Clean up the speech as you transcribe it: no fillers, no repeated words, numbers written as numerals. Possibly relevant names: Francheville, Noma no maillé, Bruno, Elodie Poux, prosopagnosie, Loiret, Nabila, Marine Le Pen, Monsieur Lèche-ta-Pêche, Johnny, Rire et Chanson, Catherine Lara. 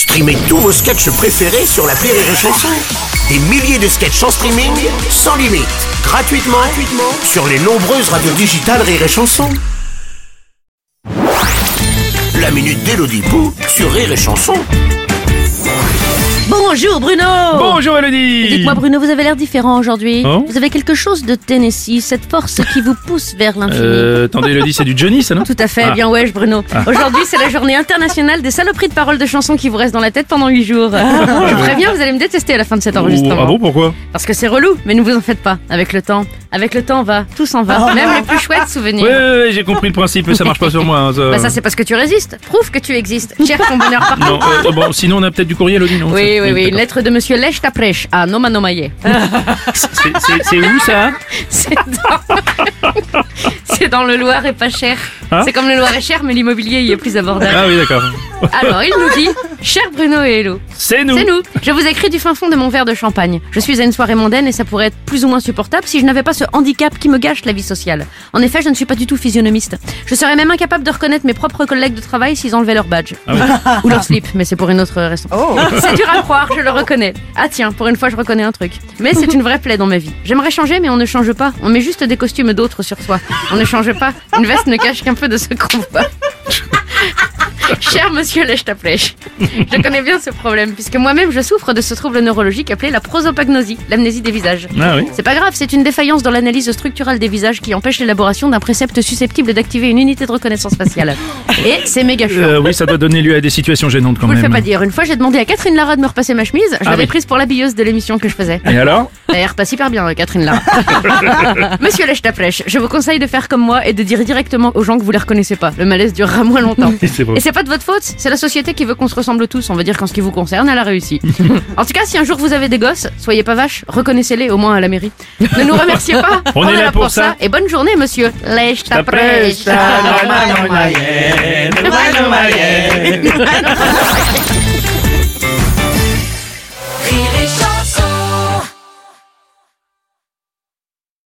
Streamez tous vos sketchs préférés sur l'appli Rire et Chanson. Des milliers de sketchs en streaming, sans limite, gratuitement, sur les nombreuses radios digitales Rire et Chanson. La minute d'Elodie Poux sur Rire et Chanson. Bonjour Bruno. Bonjour Elodie. Dites-moi Bruno, vous avez l'air différent aujourd'hui. Oh. Vous avez quelque chose de Tennessee, cette force qui vous pousse vers l'infini. Attendez Elodie, c'est du Johnny ça, non? Tout à fait, bien ouais Bruno. Aujourd'hui c'est la journée internationale des saloperies de paroles de chansons qui vous restent dans la tête pendant 8 jours. Je préviens, vous allez me détester à la fin de cet enregistrement. Ah bon, pourquoi? Parce que c'est relou, mais ne vous en faites pas. Avec le temps, tout s'en va. Même les plus chouettes souvenirs. Oui, j'ai compris le principe, ça marche pas sur moi. Hein, ça... Bah ça c'est parce que tu résistes. Prouve que tu existes. Cherche ton bonheur partout. Non, bon, sinon on a peut-être du courrier Elodie, non? Oui, une lettre de Monsieur Lèche-ta-Pêche à Noma no maillé. C'est où ça? C'est dans le Loiret pas cher. Hein? C'est comme le Loiret cher, mais l'immobilier y est plus abordable. Ah oui, d'accord. Alors, il nous dit, cher Bruno et Hello. C'est nous. Je vous écris du fin fond de mon verre de champagne. Je suis à une soirée mondaine et ça pourrait être plus ou moins supportable si je n'avais pas ce handicap qui me gâche la vie sociale. En effet, je ne suis pas du tout physionomiste. Je serais même incapable de reconnaître mes propres collègues de travail s'ils enlevaient leur badge. Ah oui. Ou leur slip, mais c'est pour une autre raison. Oh. C'est dur à croire, je le reconnais. Ah tiens, pour une fois je reconnais un truc. Mais c'est une vraie plaie dans ma vie. J'aimerais changer, mais on ne change pas. On met juste des costumes d'autres sur soi. On ne change pas. Une veste ne cache qu'un peu de ce qu'on voit. Cher Monsieur Lèche-ta-Pêche, je connais bien ce problème puisque moi-même je souffre de ce trouble neurologique appelé la prosopagnosie, l'amnésie des visages. Ah oui. C'est pas grave, c'est une défaillance dans l'analyse structurelle des visages qui empêche l'élaboration d'un précepte susceptible d'activer une unité de reconnaissance faciale. Et c'est méga chiant. Oui, ça doit donner lieu à des situations gênantes quand même. Vous le faites pas dire. Une fois, j'ai demandé à Catherine Lara de me repasser ma chemise. Je l'avais prise pour l'habilleuse de l'émission que je faisais. Et alors? Elle repasse hyper bien, Catherine Lara. Monsieur Lèche-ta-Pêche, je vous conseille de faire comme moi et de dire directement aux gens que vous les reconnaissez pas. Le malaise durera moins longtemps. C'est pas de votre faute, c'est la société qui veut qu'on se ressemble tous. On va dire qu'en ce qui vous concerne, elle a réussi. En tout cas, si un jour vous avez des gosses, soyez pas vaches, reconnaissez-les au moins à la mairie. Ne nous remerciez pas, on est là pour ça. Et bonne journée, monsieur Lèche-ta-Pêche.